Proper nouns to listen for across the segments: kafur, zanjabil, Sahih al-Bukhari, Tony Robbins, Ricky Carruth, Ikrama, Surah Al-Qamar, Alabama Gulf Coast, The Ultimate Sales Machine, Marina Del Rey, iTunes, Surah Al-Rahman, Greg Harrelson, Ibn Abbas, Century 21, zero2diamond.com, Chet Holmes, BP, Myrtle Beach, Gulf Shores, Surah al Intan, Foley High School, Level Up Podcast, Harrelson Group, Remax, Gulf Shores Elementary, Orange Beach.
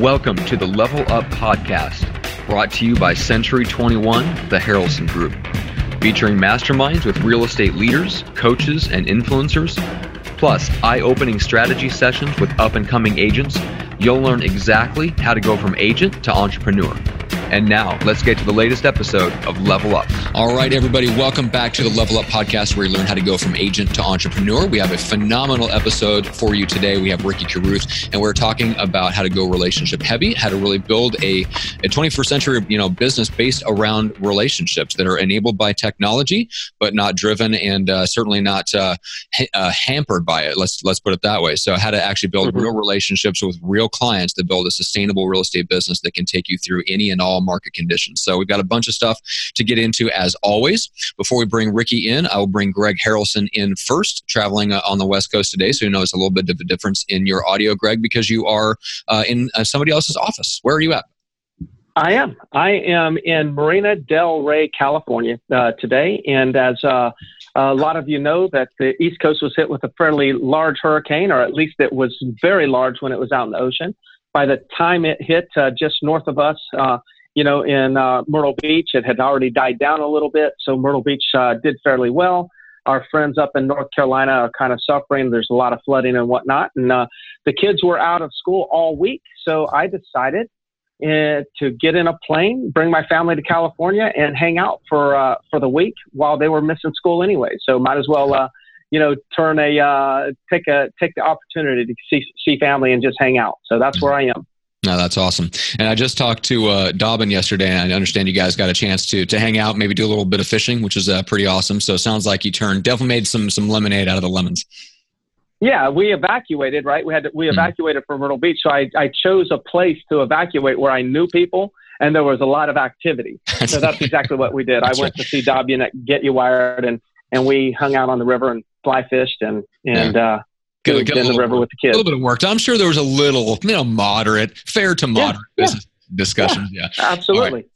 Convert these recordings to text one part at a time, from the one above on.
Welcome to the Level Up Podcast, brought to you by Century 21, the Harrelson Group, featuring masterminds with real estate leaders, coaches, and influencers, plus eye-opening strategy sessions with up-and-coming agents. You'll learn exactly how to go from agent to entrepreneur. And now, let's get to the latest episode of Level Up. All right, everybody, welcome back to the Level Up Podcast, where you learn how to go from agent to entrepreneur. We have a phenomenal episode for you today. We have Ricky Carruth, and we're talking about how to go relationship heavy, how to really build a 21st century business based around relationships that are enabled by technology, but not driven and certainly not hampered by it. Let's put it that way. So how to actually build real relationships with real clients that build a sustainable real estate business that can take you through any and all market conditions. So we've got a bunch of stuff to get into as always. Before we bring Ricky in, I will bring Greg Harrelson in first, traveling on the West Coast today. So you know it's a little bit of a difference in your audio, Greg, because you are in somebody else's office. Where are you at? I am in Marina Del Rey, California today. And as a lot of you know, that the East Coast was hit with a fairly large hurricane, or at least it was very large when it was out in the ocean. By the time it hit just north of us, in Myrtle Beach, it had already died down a little bit. So Myrtle Beach did fairly well. Our friends up in North Carolina are kind of suffering. There's a lot of flooding and whatnot. And the kids were out of school all week. So I decided to get in a plane, bring my family to California, and hang out for the week while they were missing school anyway. So might as well, take the opportunity to see family and just hang out. So that's where I am. No, that's awesome. And I just talked to Dobbin yesterday, and I understand you guys got a chance to hang out, maybe do a little bit of fishing, which is pretty awesome. So it sounds like you definitely made some lemonade out of the lemons. Yeah, we evacuated, right? We evacuated from Myrtle Beach. So I chose a place to evacuate where I knew people and there was a lot of activity. So that's exactly what we did. I went to see Dobbin at Get You Wired, and we hung out on the river and fly fished get in the river with the kids. A little bit of work. I'm sure there was a little, moderate, fair to moderate business discussions. Yeah, absolutely. Right.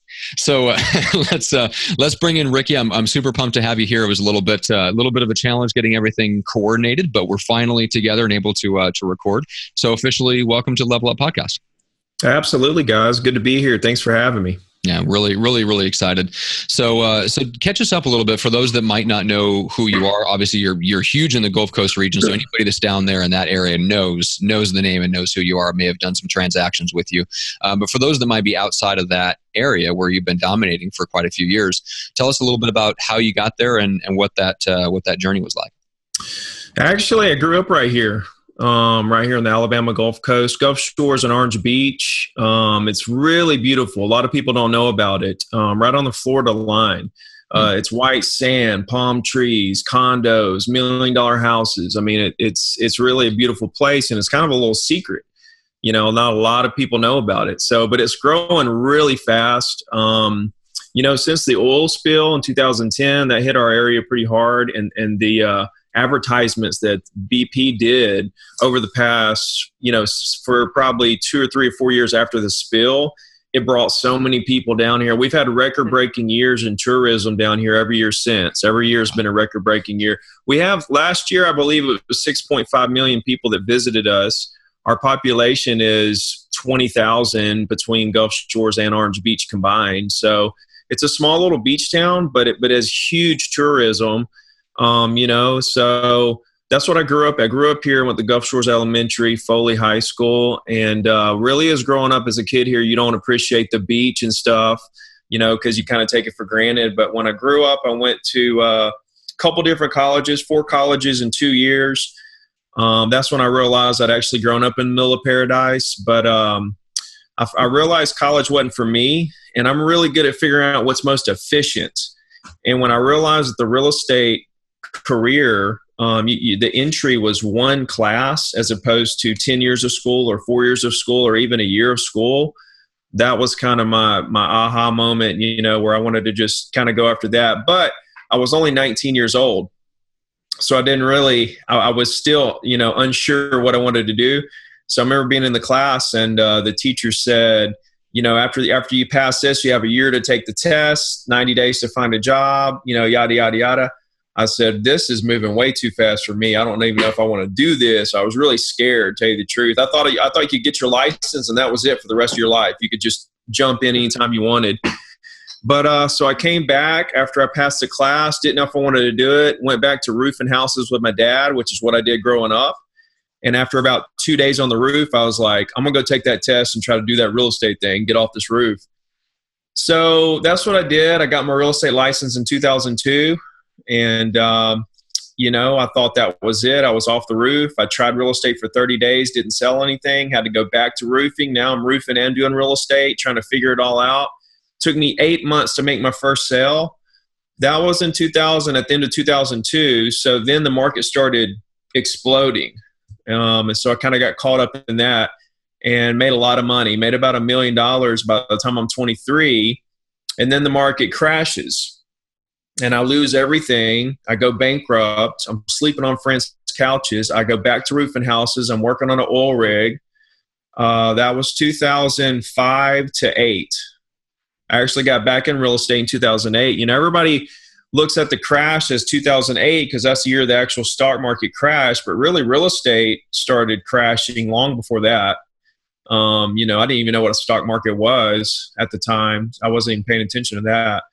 So let's bring in Ricky. I'm super pumped to have you here. It was a little bit of a challenge getting everything coordinated, but we're finally together and able to record. So officially, welcome to Level Up Podcast. Absolutely, guys. Good to be here. Thanks for having me. Yeah, really, really, really excited. So, so catch us up a little bit for those that might not know who you are. Obviously, you're huge in the Gulf Coast region, so anybody that's down there in that area knows the name and knows who you are. May have done some transactions with you, but for those that might be outside of that area where you've been dominating for quite a few years, tell us a little bit about how you got there and what that journey was like. Actually, I grew up right here. Right here on the Alabama Gulf Coast, Gulf Shores and Orange Beach. It's really beautiful. A lot of people don't know about it. Right on the Florida line. It's white sand, palm trees, condos, $1 million houses. I mean, it's really a beautiful place, and it's kind of a little secret. Not a lot of people know about it. So, but it's growing really fast. Since the oil spill in 2010, that hit our area pretty hard, and the advertisements that BP did over the past, for probably 2 or 3 or 4 years after the spill, it brought so many people down here. We've had record-breaking years in tourism down here every year since. Every year has been a record-breaking year. We have, last year, I believe it was 6.5 million people that visited us. Our population is 20,000 between Gulf Shores and Orange Beach combined. So it's a small little beach town, but it has huge tourism. So that's what I grew up. I grew up here and went to Gulf Shores Elementary, Foley High School, and really as growing up as a kid here, you don't appreciate the beach and stuff, because you kind of take it for granted. But when I grew up, I went to a couple different colleges, 4 colleges in 2 years. That's when I realized I'd actually grown up in the middle of paradise. But I realized college wasn't for me, and I'm really good at figuring out what's most efficient. And when I realized that the real estate career, the entry was one class as opposed to 10 years of school or 4 years of school or even a year of school. That was kind of my aha moment, where I wanted to just kind of go after that. But I was only 19 years old, so I didn't really. I was still, unsure what I wanted to do. So I remember being in the class, and the teacher said, after you pass this, you have a year to take the test, 90 days to find a job, yada, yada, yada. I said, this is moving way too fast for me. I don't even know if I want to do this. I was really scared, to tell you the truth. I thought you could get your license and that was it for the rest of your life. You could just jump in anytime you wanted. But so I came back after I passed the class, didn't know if I wanted to do it, went back to roofing houses with my dad, which is what I did growing up. And after about 2 days on the roof, I was like, I'm going to go take that test and try to do that real estate thing, get off this roof. So that's what I did. I got my real estate license in 2002. And, you know, I thought that was it. I was off the roof. I tried real estate for 30 days, didn't sell anything, had to go back to roofing. Now I'm roofing and doing real estate, trying to figure it all out. Took me 8 months to make my first sale. That was in 2000, at the end of 2002. So then the market started exploding. And so I kind of got caught up in that and made a lot of money, made about $1 million by the time I'm 23. And then the market crashes and I lose everything. I go bankrupt. I'm sleeping on friends' couches. I go back to roofing houses. I'm working on an oil rig. That was 2005 to 2008. I actually got back in real estate in 2008. You know, everybody looks at the crash as 2008 because that's the year the actual stock market crashed. But really, real estate started crashing long before that. You know, I didn't even know what a stock market was at the time. I wasn't even paying attention to that.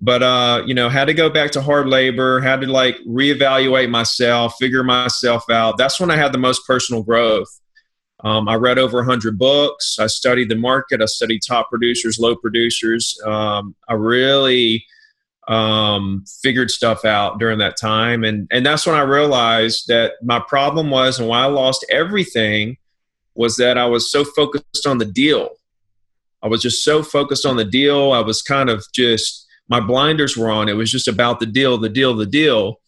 But, you know, had to go back to hard labor, had to like reevaluate myself, figure myself out. That's when I had the most personal growth. I read over 100 books. I studied the market. I studied top producers, low producers. I really figured stuff out during that time. And that's when I realized that my problem was, and why I lost everything, was that I was so focused on the deal. I was just so focused on the deal. I was kind of just, my blinders were on. It was just about the deal, the deal, the deal.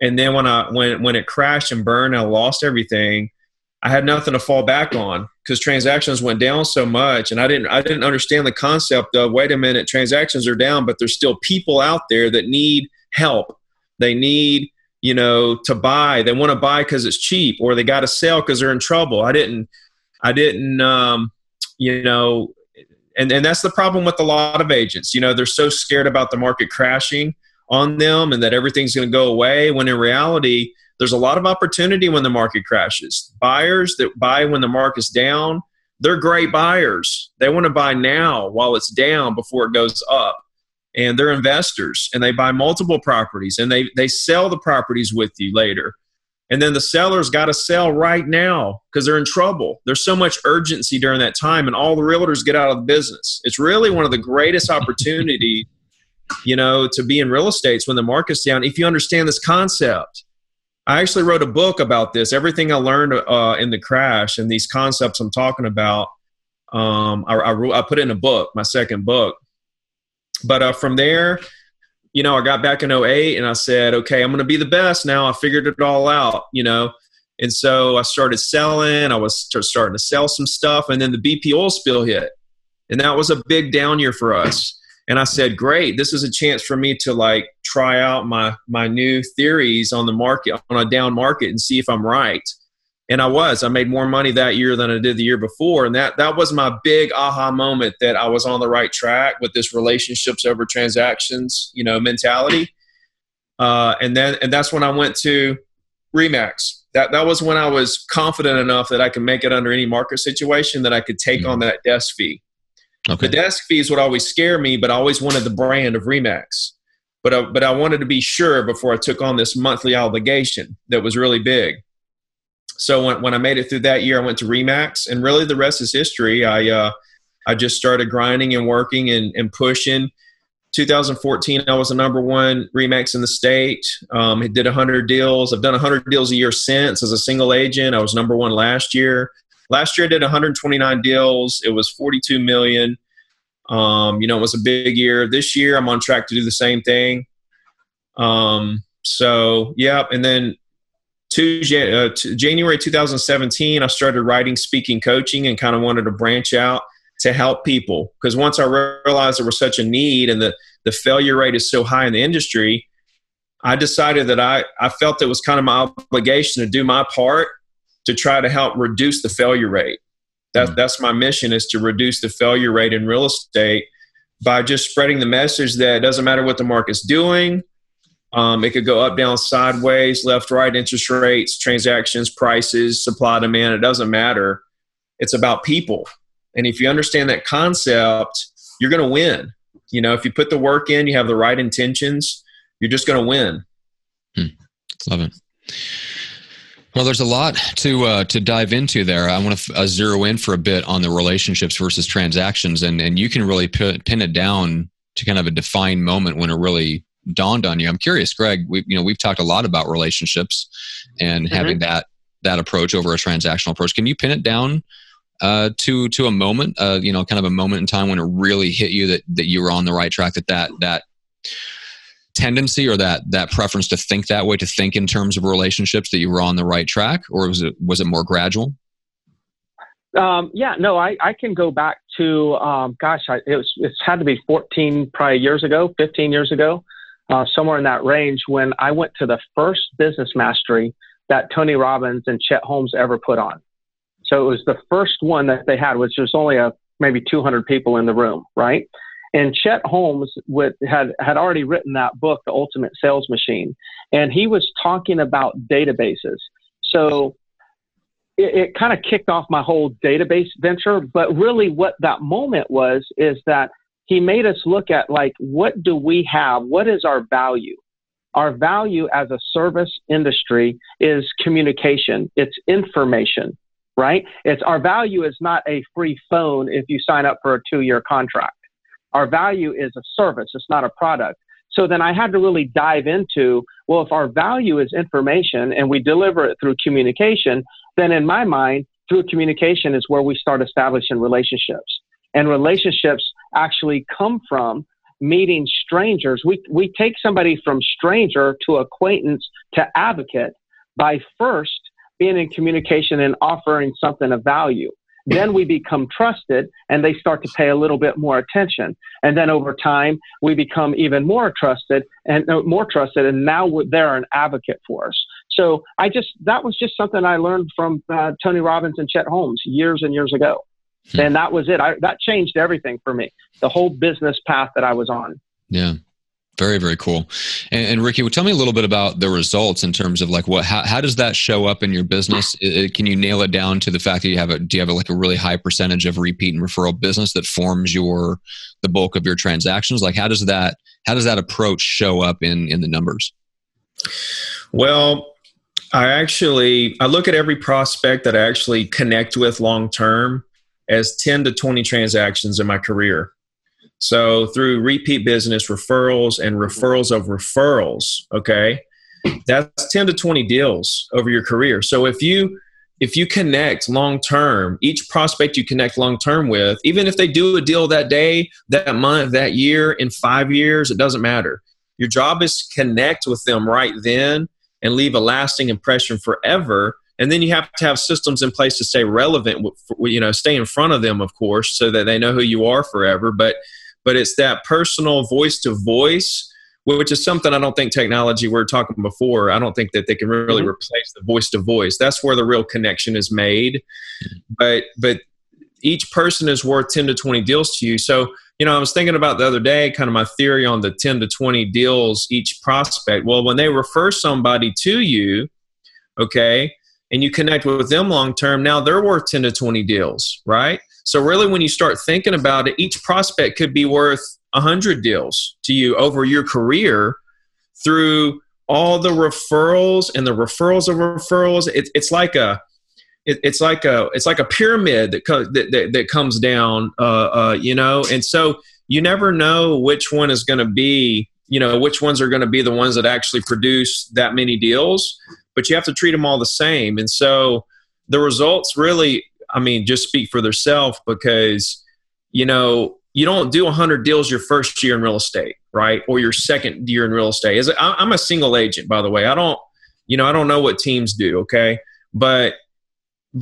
And then when it crashed and burned, I lost everything. I had nothing to fall back on because transactions went down so much. And I didn't understand the concept of, wait a minute, transactions are down, but there's still people out there that need help. They need, you know, to buy. They want to buy because it's cheap, or they got to sell because they're in trouble. I didn't, you know, and that's the problem with a lot of agents. You know, they're so scared about the market crashing on them and that everything's going to go away, when in reality, there's a lot of opportunity when the market crashes. Buyers that buy when the market's down, they're great buyers. They want to buy now while it's down before it goes up. And they're investors, and they buy multiple properties, and they sell the properties with you later. And then the sellers got to sell right now because they're in trouble. There's so much urgency during that time, and all the realtors get out of the business. It's really one of the greatest opportunities, you know, to be in real estate when the market's down, if you understand this concept. I actually wrote a book about this, everything I learned in the crash and these concepts I'm talking about. I put it in a book, my second book. But from there, you know, I got back in 2008 and I said, okay, I'm going to be the best now. I figured it all out, you know. And so I started selling. I was starting to sell some stuff. And then the BP oil spill hit. And that was a big down year for us. And I said, great, this is a chance for me to like try out my new theories on the market, on a down market, and see if I'm right. And I made more money that year than I did the year before. And that was my big aha moment, that I was on the right track with this relationships over transactions, you know, mentality. And that's when I went to Remax. That was when I was confident enough that I could make it under any market situation, that I could take on that desk fee. Okay. The desk fees would always scare me, but I always wanted the brand of Remax. But I wanted to be sure before I took on this monthly obligation that was really big. So when I made it through that year, I went to Remax, and really the rest is history. I just started grinding and working and pushing. 2014, I was the number one Remax in the state. I did 100 deals. I've done 100 deals a year since as a single agent. I was number one last year. Last year I did 129 deals. It was 42 million. You know, it was a big year. This year I'm on track to do the same thing. So yeah. And then January 2017, I started writing, speaking, coaching, and kind of wanted to branch out to help people. Because once I realized there was such a need and the failure rate is so high in the industry, I decided that I felt it was kind of my obligation to do my part to try to help reduce the failure rate. That's my mission, is to reduce the failure rate in real estate by just spreading the message that it doesn't matter what the market's doing. It could go up, down, sideways, left, right, interest rates, transactions, prices, supply, demand. It doesn't matter. It's about people. And if you understand that concept, you're going to win. You know, if you put the work in, you have the right intentions, you're just going to win. Love it. Well, there's a lot to dive into there. I want to zero in for a bit on the relationships versus transactions. And you can really pin it down to kind of a defined moment when it really dawned on you. I'm curious, Greg, we've talked a lot about relationships and having that approach over a transactional approach. Can you pin it down to a moment, kind of a moment in time when it really hit you that you were on the right track, that tendency or that preference to think that way, to think in terms of relationships, that you were on the right track, or was it more gradual? I can go back to, it's had to be 14 probably years ago, 15 years ago, somewhere in that range, when I went to the first business mastery that Tony Robbins and Chet Holmes ever put on. So it was the first one that they had, which was only maybe 200 people in the room, right? And Chet Holmes had already written that book, The Ultimate Sales Machine, and he was talking about databases. So it kind of kicked off my whole database venture. But really what that moment was is that he made us look at, like, what do we have? What is our value? Our value as a service industry is communication. It's information. Right? Our value is not a free phone if you sign up for a 2-year contract. Our value is a service. It's not a product. So then I had to really dive into, well, if our value is information and we deliver it through communication, then in my mind, through communication is where we start establishing relationships. And relationships actually come from meeting strangers. We take somebody from stranger to acquaintance to advocate by first being in communication and offering something of value. Then we become trusted and they start to pay a little bit more attention. And then over time, we become even more trusted and now they're an advocate for us. So that was just something I learned from Tony Robbins and Chet Holmes years and years ago. And that was it. That changed everything for me, the whole business path that I was on. Yeah. Very, very cool. And Ricky, well, tell me a little bit about the results in terms of how does that show up in your business? Can you nail it down to the fact that do you have a really high percentage of repeat and referral business that forms the bulk of your transactions? Like, how does that approach show up in the numbers? Well, I look at every prospect that I actually connect with long-term as 10 to 20 transactions in my career. So through repeat business, referrals, and referrals of referrals, okay, that's 10 to 20 deals over your career. So if you connect long-term, each prospect you connect long-term with, even if they do a deal that day, that month, that year, in 5 years, it doesn't matter. Your job is to connect with them right then and leave a lasting impression forever. And then you have to have systems in place to stay relevant, stay in front of them, of course, so that they know who you are forever. But it's that personal voice to voice, which is something I don't think technology, we were talking before, I don't think that they can really replace the voice to voice. That's where the real connection is made. But each person is worth 10 to 20 deals to you. So, I was thinking about the other day, kind of my theory on the 10 to 20 deals each prospect. Well, when they refer somebody to you, okay, and you connect with them long-term, now they're worth 10 to 20 deals, right? So really, when you start thinking about it, each prospect could be worth 100 deals to you over your career through all the referrals and the referrals of referrals. It's like a pyramid that comes down, And so you never know which one is going to be, which ones are going to be the ones that actually produce that many deals. But you have to treat them all the same. And so the results really, just speak for themselves, because, you don't do 100 deals your first year in real estate, right? Or your second year in real estate. I'm a single agent, by the way. I don't know what teams do, okay? But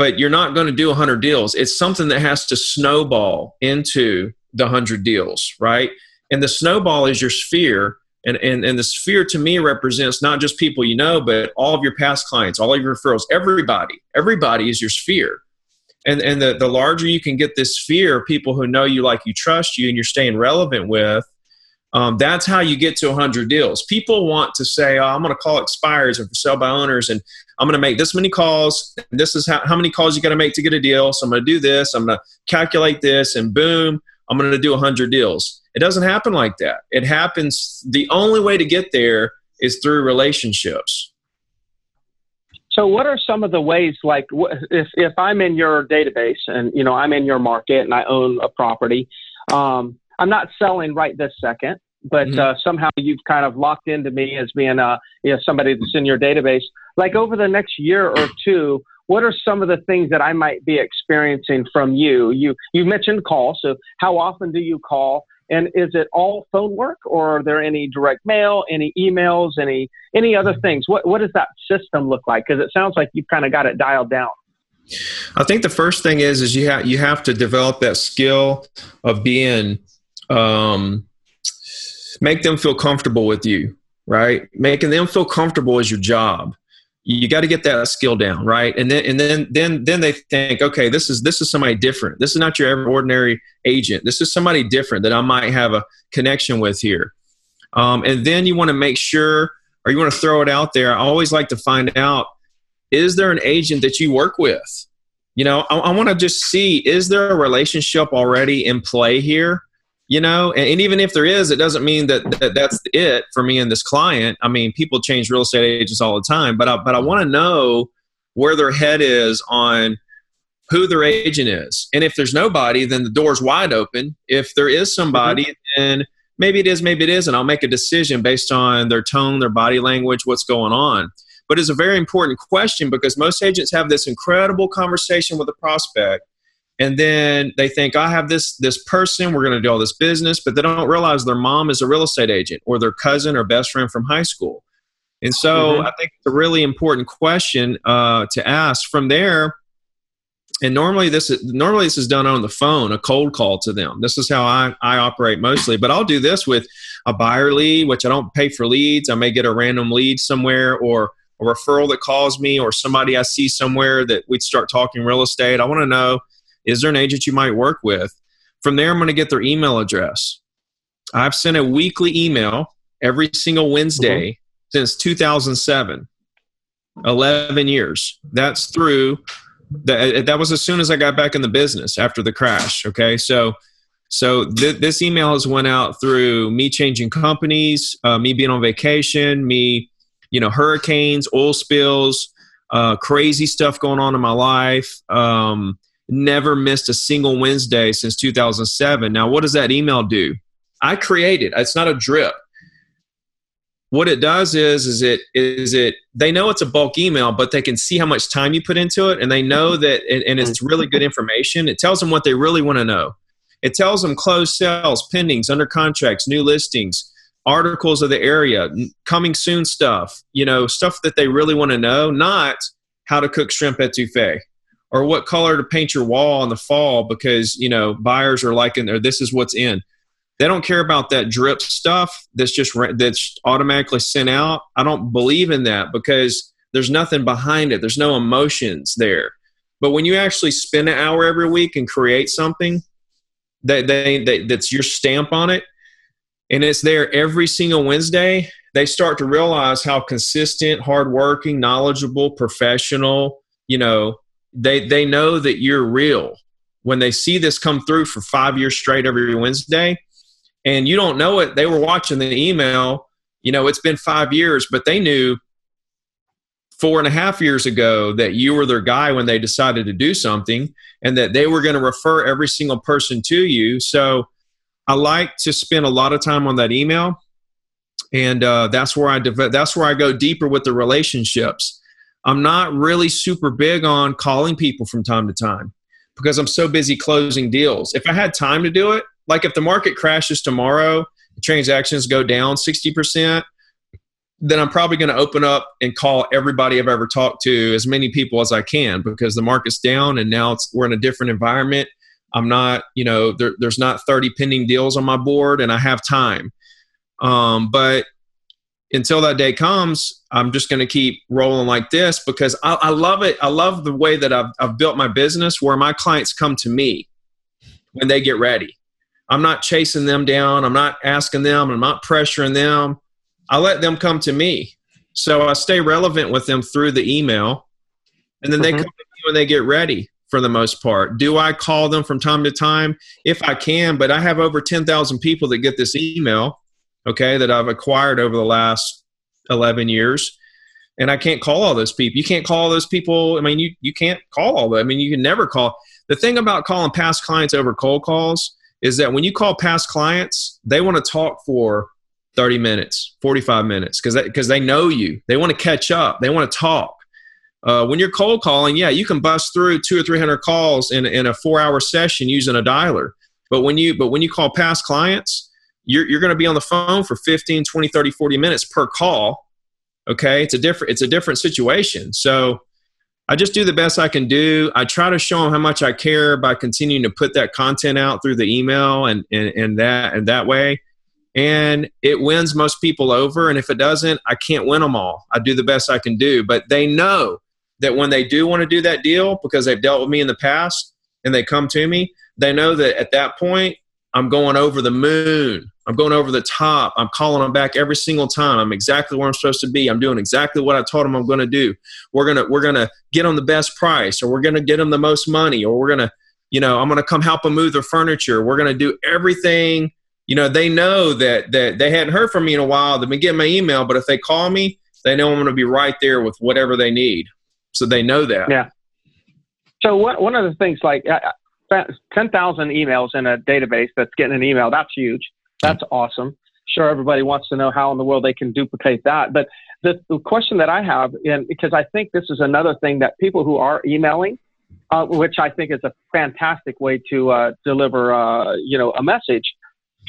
you're not going to do 100 deals. It's something that has to snowball into the 100 deals, right? And the snowball is your sphere. And the sphere to me represents not just people you know, but all of your past clients, all of your referrals, everybody is your sphere. And the larger you can get this sphere of people who know you, like you, trust you, and you're staying relevant with, That's how you get to 100 deals. People want to say, oh, I'm going to call expires and for sale by owners, and I'm going to make this many calls. And this is how many calls you got to make to get a deal. So I'm going to do this. I'm going to calculate this, and boom, I'm going to do 100 deals. It doesn't happen like that. It happens. The only way to get there is through relationships. So what are some of the ways, like if I'm in your database and, you know, I'm in your market and I own a property, I'm not selling right this second, but somehow you've kind of locked into me as being you know, somebody that's in your database. Like over the next year or two, what are some of the things that I might be experiencing from you? You mentioned call, so how often do you call? And is it all phone work, or are there any direct mail, any emails, any other things? What does that system look like? Because it sounds like you've kind of got it dialed down. I think the first thing is you have to develop that skill of being make them feel comfortable with you, right? Making them feel comfortable is your job. You got to get that skill down, right? And then they think, okay, this is somebody different. This is not your ordinary agent. This is somebody different that I might have a connection with here. And then you want to make sure, or you want to throw it out there. I always like to find out, is there an agent that you work with? You know, I want to just see, is there a relationship already in play here? You know, and even if there is, it doesn't mean that that's it for me and this client. I mean, people change real estate agents all the time, but I want to know where their head is on who their agent is. And if there's nobody, then the door's wide open. If there is somebody, then maybe it is, and I'll make a decision based on their tone, their body language, what's going on. But it's a very important question, because most agents have this incredible conversation with a prospect, and then they think, I have this person, we're going to do all this business, but they don't realize their mom is a real estate agent, or their cousin or best friend from high school. And so I think it's a really important question to ask from there. And normally this is done on the phone, a cold call to them. This is how I operate mostly, but I'll do this with a buyer lead, which I don't pay for leads. I may get a random lead somewhere, or a referral that calls me, or somebody I see somewhere that we'd start talking real estate. I want to know, is there an agent you might work with? From there, I'm going to get their email address. I've sent a weekly email every single Wednesday since 2007, 11 years. That's through, that was as soon as I got back in the business after the crash, okay? So this email has went out through me changing companies, me being on vacation, me, you know, hurricanes, oil spills, crazy stuff going on in my life, never missed a single Wednesday since 2007. Now, what does that email do? I create it. It's not a drip. What it does is they know it's a bulk email, but they can see how much time you put into it, and they know that, and it's really good information. It tells them what they really want to know. It tells them closed sales, pendings, under contracts, new listings, articles of the area, coming soon stuff, you know, stuff that they really want to know, not how to cook shrimp etouffee, or what color to paint your wall in the fall, because, you know, buyers are liking, or this is what's in. They don't care about that drip stuff that's automatically sent out. I don't believe in that, because there's nothing behind it. There's no emotions there. But when you actually spend an hour every week and create something that's your stamp on it, and it's there every single Wednesday, they start to realize how consistent, hardworking, knowledgeable, professional, you know, They know that you're real when they see this come through for 5 years straight every Wednesday, and you don't know it. They were watching the email, you know, it's been 5 years, but they knew 4.5 years ago that you were their guy when they decided to do something, and that they were going to refer every single person to you. So I like to spend a lot of time on that email, and that's where I go deeper with the relationships. I'm not really super big on calling people from time to time, because I'm so busy closing deals. If I had time to do it, like if the market crashes tomorrow, transactions go down 60%, then I'm probably going to open up and call everybody I've ever talked to, as many people as I can, because the market's down and now we're in a different environment. I'm not, you know, there's not 30 pending deals on my board, and I have time. But until that day comes, I'm just going to keep rolling like this, because I love it. I love the way that I've built my business, where my clients come to me when they get ready. I'm not chasing them down. I'm not asking them. I'm not pressuring them. I let them come to me. So I stay relevant with them through the email, and then they come to me when they get ready for the most part. Do I call them from time to time? If I can, but I have over 10,000 people that get this email, okay, that I've acquired over the last 11 years. And I can't call all those people. You can't call all those people. I mean, you can't call all that. I mean, you can never call. The thing about calling past clients over cold calls is that when you call past clients, they want to talk for 30 minutes, 45 minutes, because they know you. They want to catch up. They want to talk. When you're cold calling, yeah, you can bust through 200 or 300 calls in a 4-hour session using a dialer. But when you call past clients, you're going to be on the phone for 15, 20, 30, 40 minutes per call. Okay. It's a different situation. So I just do the best I can do. I try to show them how much I care by continuing to put that content out through the email and that way. And it wins most people over. And if it doesn't, I can't win them all. I do the best I can do, but they know that when they do want to do that deal, because they've dealt with me in the past and they come to me, they know that at that point I'm going over the moon. I'm going over the top. I'm calling them back every single time. I'm exactly where I'm supposed to be. I'm doing exactly what I told them I'm going to do. We're going to get them the best price, or we're going to get them the most money, or we're going to, you know, I'm going to come help them move their furniture. We're going to do everything. You know, they know that they hadn't heard from me in a while. They've been getting my email, but if they call me, they know I'm going to be right there with whatever they need. So they know that. Yeah. So one of the things, like 10,000 emails in a database that's getting an email, that's huge. That's awesome. Sure, everybody wants to know how in the world they can duplicate that. But the question that I have, and because I think this is another thing that people who are emailing, which I think is a fantastic way to deliver, a message.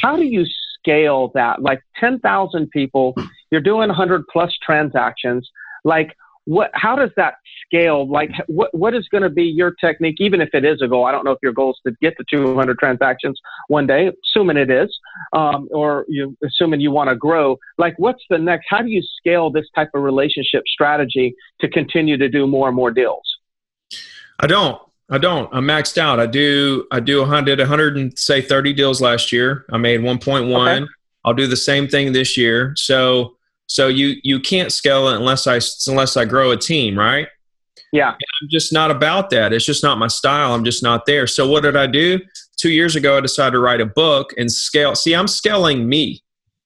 How do you scale that? Like 10,000 people, you're doing 100 plus transactions. Like what? How does that scale? Like what is going to be your technique, even if it is a goal? I don't know if your goal is to get to 200 transactions one day, assuming it is, or you assuming you want to grow. Like what's the next? How do you scale this type of relationship strategy to continue to do more and more deals? I don't. I'm maxed out. I do 130 deals last year. I made 1.1. Okay. I'll do the same thing this year. So you can't scale it unless I grow a team, right? Yeah. And I'm just not about that. It's just not my style. I'm just not there. So what did I do? 2 years ago, I decided to write a book and scale. See, I'm scaling me.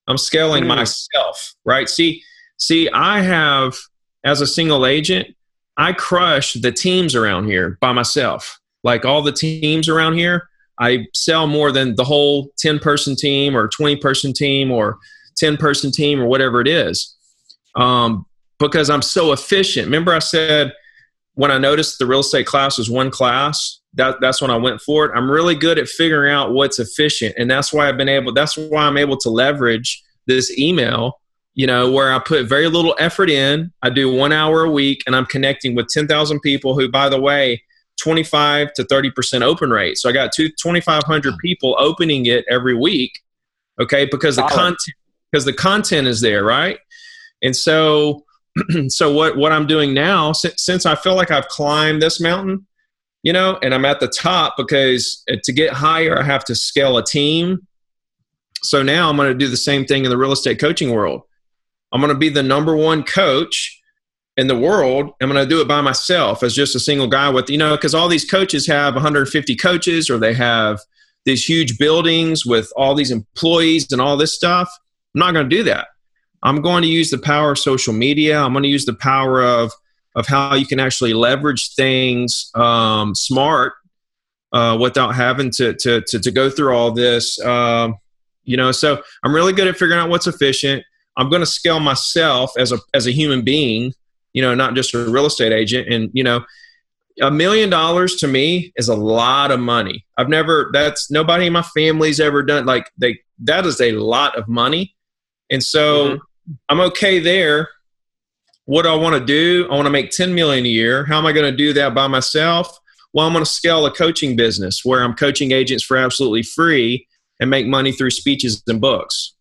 I'm scaling myself, right? See, I have, as a single agent, I crush the teams around here by myself. Like all the teams around here, I sell more than the whole 10-person team or 20-person team or 10-person team or whatever it is, because I'm so efficient. Remember I said when I noticed the real estate class was one class, that's when I went for it. I'm really good at figuring out what's efficient, and that's why I'm able to leverage this email, you know, where I put very little effort in. I do 1 hour a week, and I'm connecting with 10,000 people who, by the way, 25 to 30% open rate. So I got 2,500 people opening it every week, okay, because the content is there, right? And so what I'm doing now, since I feel like I've climbed this mountain, you know, and I'm at the top, because to get higher, I have to scale a team. So now I'm going to do the same thing in the real estate coaching world. I'm going to be the number one coach in the world. I'm going to do it by myself as just a single guy with, you know, because all these coaches have 150 coaches, or they have these huge buildings with all these employees and all this stuff. I'm not going to do that. I'm going to use the power of social media. I'm going to use the power of how you can actually leverage things smart without having to go through all this. So I'm really good at figuring out what's efficient. I'm going to scale myself as a human being, you know, not just a real estate agent. And, you know, $1 million to me is a lot of money. Nobody in my family's ever done, that is a lot of money. And so I'm okay there. What do I want to do? I want to make 10 million a year. How am I going to do that by myself? Well, I'm going to scale a coaching business where I'm coaching agents for absolutely free and make money through speeches and books.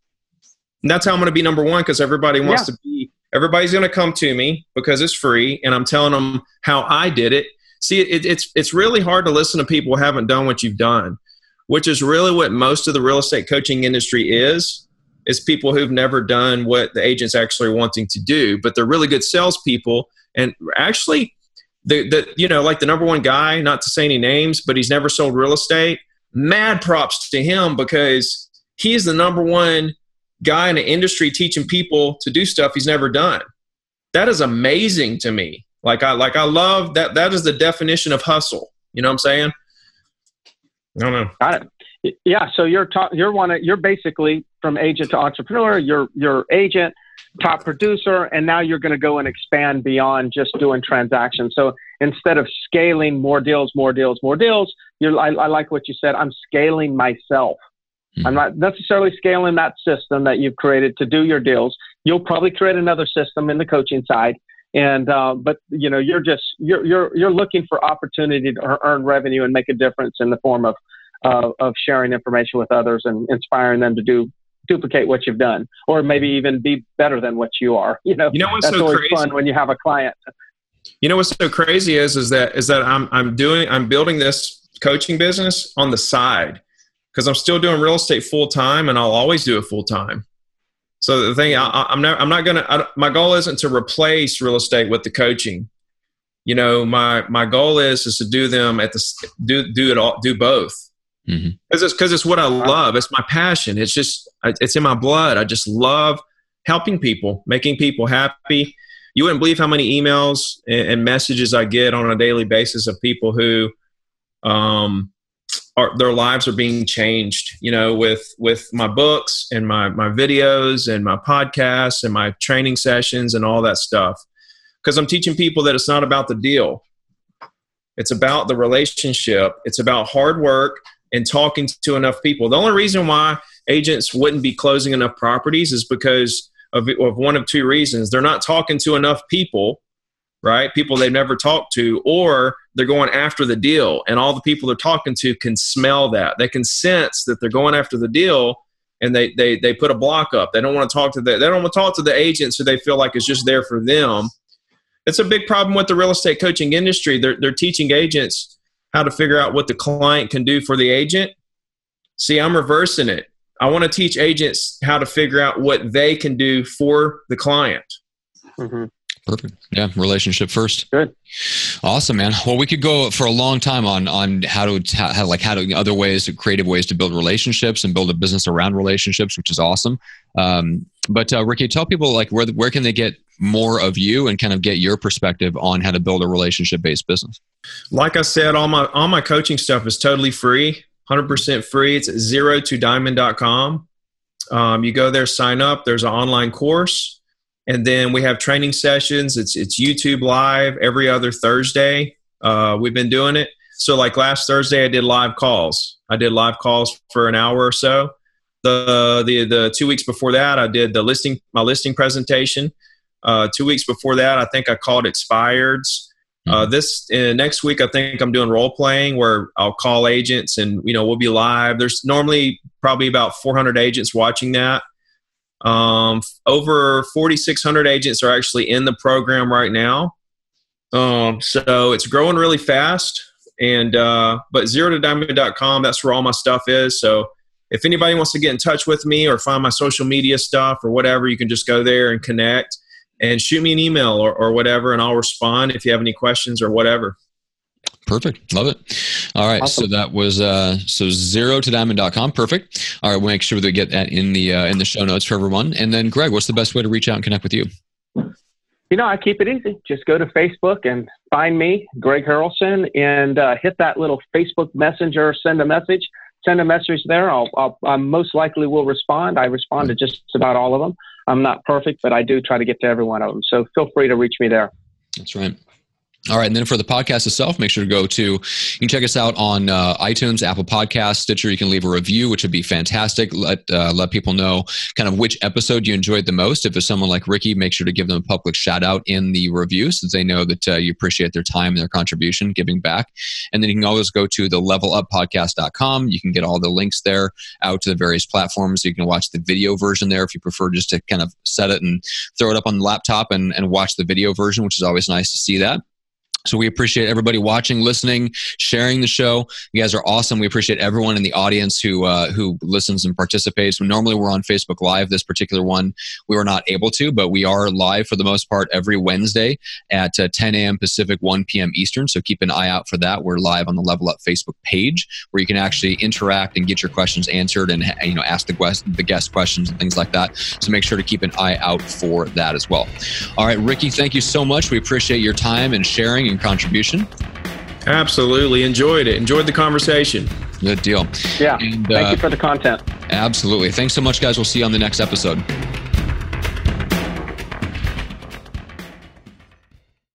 And that's how I'm going to be number one, because everybody wants to be, everybody's going to come to me because it's free, and I'm telling them how I did it. See, it's really hard to listen to people who haven't done what you've done. which is really what most of the real estate coaching industry is. It's people who've never done what the agent's actually wanting to do, but they're really good salespeople. And actually, the number one guy, not to say any names, but he's never sold real estate. Mad props to him, because he's the number one guy in the industry teaching people to do stuff he's never done. That is amazing to me. I love that. That is the definition of hustle. You know what I'm saying? I don't know. Got it. Yeah. So you're basically from agent to entrepreneur. You're agent, top producer, and now you're going to go and expand beyond just doing transactions. So instead of scaling more deals, I like what you said. I'm scaling myself. I'm not necessarily scaling that system that you've created to do your deals. You'll probably create another system in the coaching side. And, but you know, you're looking for opportunity to earn revenue and make a difference in the form of sharing information with others and inspiring them to duplicate what you've done, or maybe even be better than what you are. You know what's so crazy? Fun when you have a client. You know what's so crazy is that I'm building this coaching business on the side, because I'm still doing real estate full time, and I'll always do it full time. So the thing, my goal isn't to replace real estate with the coaching. You know, my goal is to do them do both. Mm-hmm. Cause it's what I love. It's my passion. It's just, it's in my blood. I just love helping people, making people happy. You wouldn't believe how many emails and messages I get on a daily basis of people who, their lives are being changed, you know, with my books and my videos and my podcasts and my training sessions and all that stuff. Because I'm teaching people that it's not about the deal. It's about the relationship. It's about hard work and talking to enough people. The only reason why agents wouldn't be closing enough properties is because of one of two reasons. They're not talking to enough people, right? People they've never talked to, or they're going after the deal, and all the people they're talking to can smell that. They can sense that they're going after the deal, and they put a block up. They don't want to talk to the agents who they feel like is just there for them. It's a big problem with the real estate coaching industry. They're teaching agents how to figure out what the client can do for the agent. See, I'm reversing it. I want to teach agents how to figure out what they can do for the client. Mm-hmm. Perfect. Yeah. Relationship first. Good. Awesome, man. Well, we could go for a long time on other ways, creative ways to build relationships and build a business around relationships, which is awesome. But Ricky, tell people where can they get more of you and kind of get your perspective on how to build a relationship-based business? Like I said, all my coaching stuff is totally free, 100% free. It's at zero2diamond.com. You go there, sign up. There's an online course. And then we have training sessions. It's YouTube live every other Thursday. We've been doing it. So like last Thursday, I did live calls. For an hour or so. The 2 weeks before that, I did my listing presentation. 2 weeks before that, I think I called expireds. Next week, I think I'm doing role playing where I'll call agents and, you know, we'll be live. There's normally probably about 400 agents watching that. Over 4,600 agents are actually in the program right now. So it's growing really fast, and, but zero2diamond.com, that's where all my stuff is. So if anybody wants to get in touch with me or find my social media stuff or whatever, you can just go there and connect and shoot me an email or whatever. And I'll respond if you have any questions or whatever. Perfect. Love it. All right. Awesome. So that was, zero2diamond.com. Perfect. All right. We'll make sure that we get that in the show notes for everyone. And then Greg, what's the best way to reach out and connect with you? You know, I keep it easy. Just go to Facebook and find me, Greg Harrelson, and hit that little Facebook Messenger, send a message there. I most likely will respond. I respond to just about all of them. I'm not perfect, but I do try to get to every one of them. So feel free to reach me there. That's right. All right. And then for the podcast itself, make sure to you can check us out on iTunes, Apple Podcasts, Stitcher. You can leave a review, which would be fantastic. Let people know kind of which episode you enjoyed the most. If it's someone like Ricky, make sure to give them a public shout out in the review so that they know that you appreciate their time and their contribution, giving back. And then you can always go to the leveluppodcast.com. You can get all the links there out to the various platforms. You can watch the video version there if you prefer just to kind of set it and throw it up on the laptop and watch the video version, which is always nice to see that. So we appreciate everybody watching, listening, sharing the show. You guys are awesome. We appreciate everyone in the audience who listens and participates. Normally we're on Facebook Live. This particular one, we were not able to, but we are live for the most part every Wednesday at 10 a.m. Pacific, 1 p.m. Eastern. So keep an eye out for that. We're live on the Level Up Facebook page where you can actually interact and get your questions answered and ask the guest questions and things like that. So make sure to keep an eye out for that as well. All right, Ricky, thank you so much. We appreciate your time and sharing and contribution. Absolutely. Enjoyed it. Enjoyed the conversation. Good deal. Yeah. And, thank you for the content. Absolutely. Thanks so much, guys. We'll see you on the next episode.